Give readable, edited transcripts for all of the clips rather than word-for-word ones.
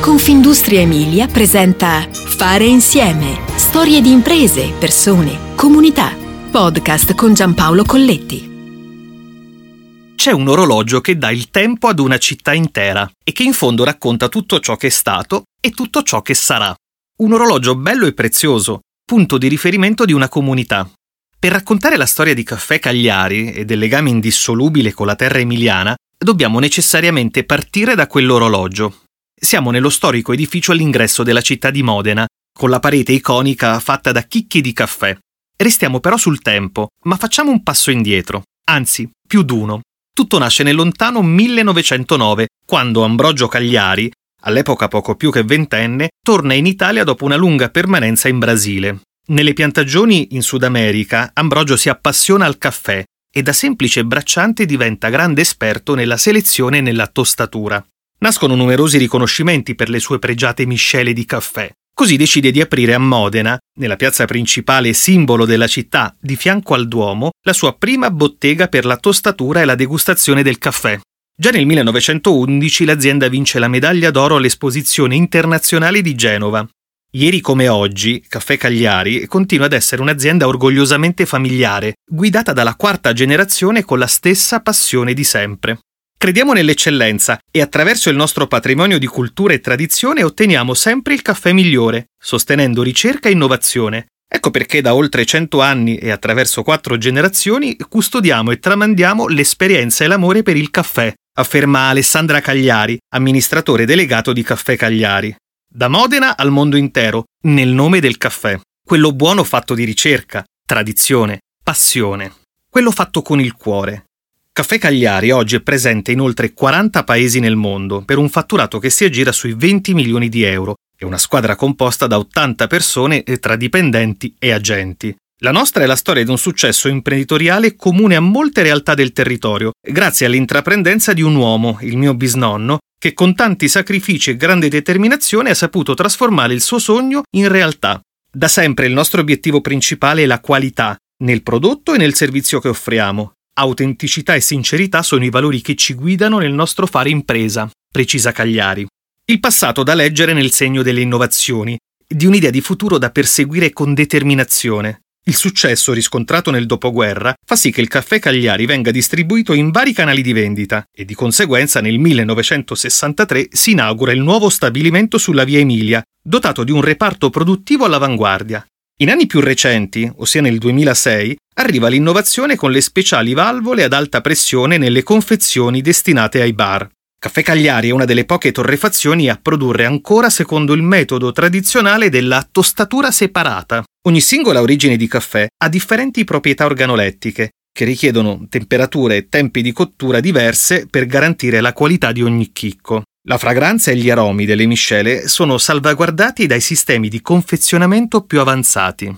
Confindustria Emilia presenta Fare insieme, storie di imprese, persone, comunità. Podcast con Giampaolo Colletti. C'è un orologio che dà il tempo ad una città intera e che in fondo racconta tutto ciò che è stato e tutto ciò che sarà. Un orologio bello e prezioso, punto di riferimento di una comunità. Per raccontare la storia di Caffè Cagliari e del legame indissolubile con la terra emiliana, dobbiamo necessariamente partire da quell'orologio. Siamo nello storico edificio all'ingresso della città di Modena, con la parete iconica fatta da chicchi di caffè. Restiamo però sul tempo, ma facciamo un passo indietro, anzi, più d'uno. Tutto nasce nel lontano 1909, quando Ambrogio Cagliari, all'epoca poco più che ventenne, torna in Italia dopo una lunga permanenza in Brasile. Nelle piantagioni in Sud America, Ambrogio si appassiona al caffè e da semplice bracciante diventa grande esperto nella selezione e nella tostatura. Nascono numerosi riconoscimenti per le sue pregiate miscele di caffè. Così decide di aprire a Modena, nella piazza principale simbolo della città, di fianco al Duomo, la sua prima bottega per la tostatura e la degustazione del caffè. Già nel 1911 l'azienda vince la medaglia d'oro all'Esposizione Internazionale di Genova. Ieri come oggi, Caffè Cagliari continua ad essere un'azienda orgogliosamente familiare, guidata dalla quarta generazione con la stessa passione di sempre. Crediamo nell'eccellenza e attraverso il nostro patrimonio di cultura e tradizione otteniamo sempre il caffè migliore, sostenendo ricerca e innovazione. Ecco perché da oltre 100 anni e attraverso 4 generazioni custodiamo e tramandiamo l'esperienza e l'amore per il caffè, afferma Alessandra Cagliari, amministratore delegato di Caffè Cagliari. Da Modena al mondo intero, nel nome del caffè. Quello buono fatto di ricerca, tradizione, passione. Quello fatto con il cuore. Caffè Cagliari oggi è presente in oltre 40 paesi nel mondo per un fatturato che si aggira sui 20 milioni di euro e una squadra composta da 80 persone tra dipendenti e agenti. La nostra è la storia di un successo imprenditoriale comune a molte realtà del territorio, grazie all'intraprendenza di un uomo, il mio bisnonno, che con tanti sacrifici e grande determinazione ha saputo trasformare il suo sogno in realtà. Da sempre il nostro obiettivo principale è la qualità, nel prodotto e nel servizio che offriamo. Autenticità e sincerità sono i valori che ci guidano nel nostro fare impresa, precisa Cagliari. Il passato da leggere nel segno delle innovazioni, di un'idea di futuro da perseguire con determinazione. Il successo riscontrato nel dopoguerra fa sì che il Caffè Cagliari venga distribuito in vari canali di vendita e di conseguenza nel 1963 si inaugura il nuovo stabilimento sulla Via Emilia, dotato di un reparto produttivo all'avanguardia. In anni più recenti, ossia nel 2006, arriva l'innovazione con le speciali valvole ad alta pressione nelle confezioni destinate ai bar. Caffè Cagliari è una delle poche torrefazioni a produrre ancora secondo il metodo tradizionale della tostatura separata. Ogni singola origine di caffè ha differenti proprietà organolettiche, che richiedono temperature e tempi di cottura diverse per garantire la qualità di ogni chicco. La fragranza e gli aromi delle miscele sono salvaguardati dai sistemi di confezionamento più avanzati.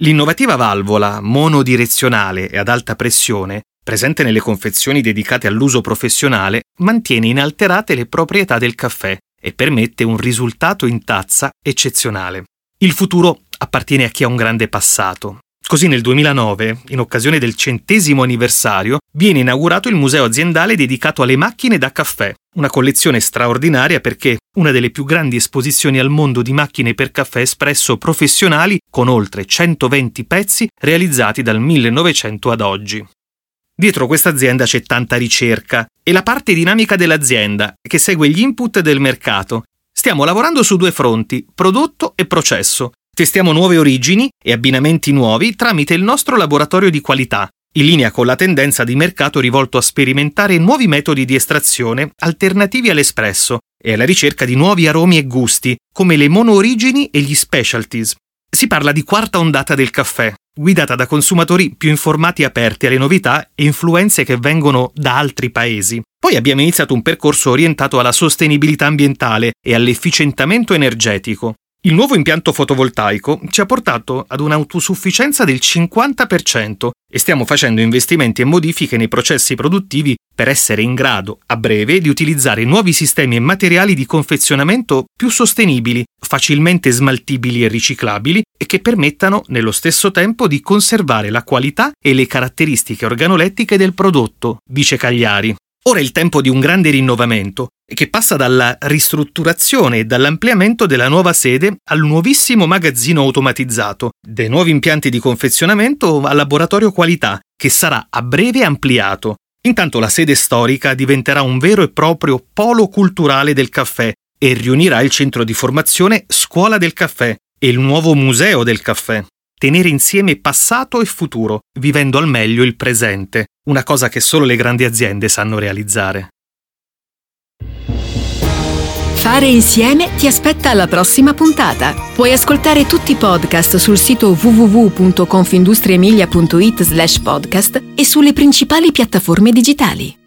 L'innovativa valvola monodirezionale e ad alta pressione, presente nelle confezioni dedicate all'uso professionale, mantiene inalterate le proprietà del caffè e permette un risultato in tazza eccezionale. Il futuro appartiene a chi ha un grande passato. Così nel 2009, in occasione del 100° anniversario, viene inaugurato il museo aziendale dedicato alle macchine da caffè, una collezione straordinaria perché una delle più grandi esposizioni al mondo di macchine per caffè espresso professionali con oltre 120 pezzi realizzati dal 1900 ad oggi. Dietro questa azienda c'è tanta ricerca e la parte dinamica dell'azienda che segue gli input del mercato. Stiamo lavorando su 2 fronti, prodotto e processo. Testiamo nuove origini e abbinamenti nuovi tramite il nostro laboratorio di qualità, in linea con la tendenza di mercato rivolto a sperimentare nuovi metodi di estrazione alternativi all'espresso e alla ricerca di nuovi aromi e gusti, come le monoorigini e gli specialties. Si parla di quarta ondata del caffè, guidata da consumatori più informati e aperti alle novità e influenze che vengono da altri paesi. Poi abbiamo iniziato un percorso orientato alla sostenibilità ambientale e all'efficientamento energetico. Il nuovo impianto fotovoltaico ci ha portato ad un'autosufficienza del 50% e stiamo facendo investimenti e modifiche nei processi produttivi per essere in grado, a breve, di utilizzare nuovi sistemi e materiali di confezionamento più sostenibili, facilmente smaltibili e riciclabili e che permettano, nello stesso tempo, di conservare la qualità e le caratteristiche organolettiche del prodotto, dice Cagliari. Ora è il tempo di un grande rinnovamento che passa dalla ristrutturazione e dall'ampliamento della nuova sede al nuovissimo magazzino automatizzato, dai nuovi impianti di confezionamento al laboratorio qualità, che sarà a breve ampliato. Intanto la sede storica diventerà un vero e proprio polo culturale del caffè e riunirà il centro di formazione Scuola del Caffè e il nuovo Museo del Caffè. Tenere insieme passato e futuro, vivendo al meglio il presente, una cosa che solo le grandi aziende sanno realizzare. Fare insieme ti aspetta alla prossima puntata. Puoi ascoltare tutti i podcast sul sito www.confindustriemilia.it/podcast e sulle principali piattaforme digitali.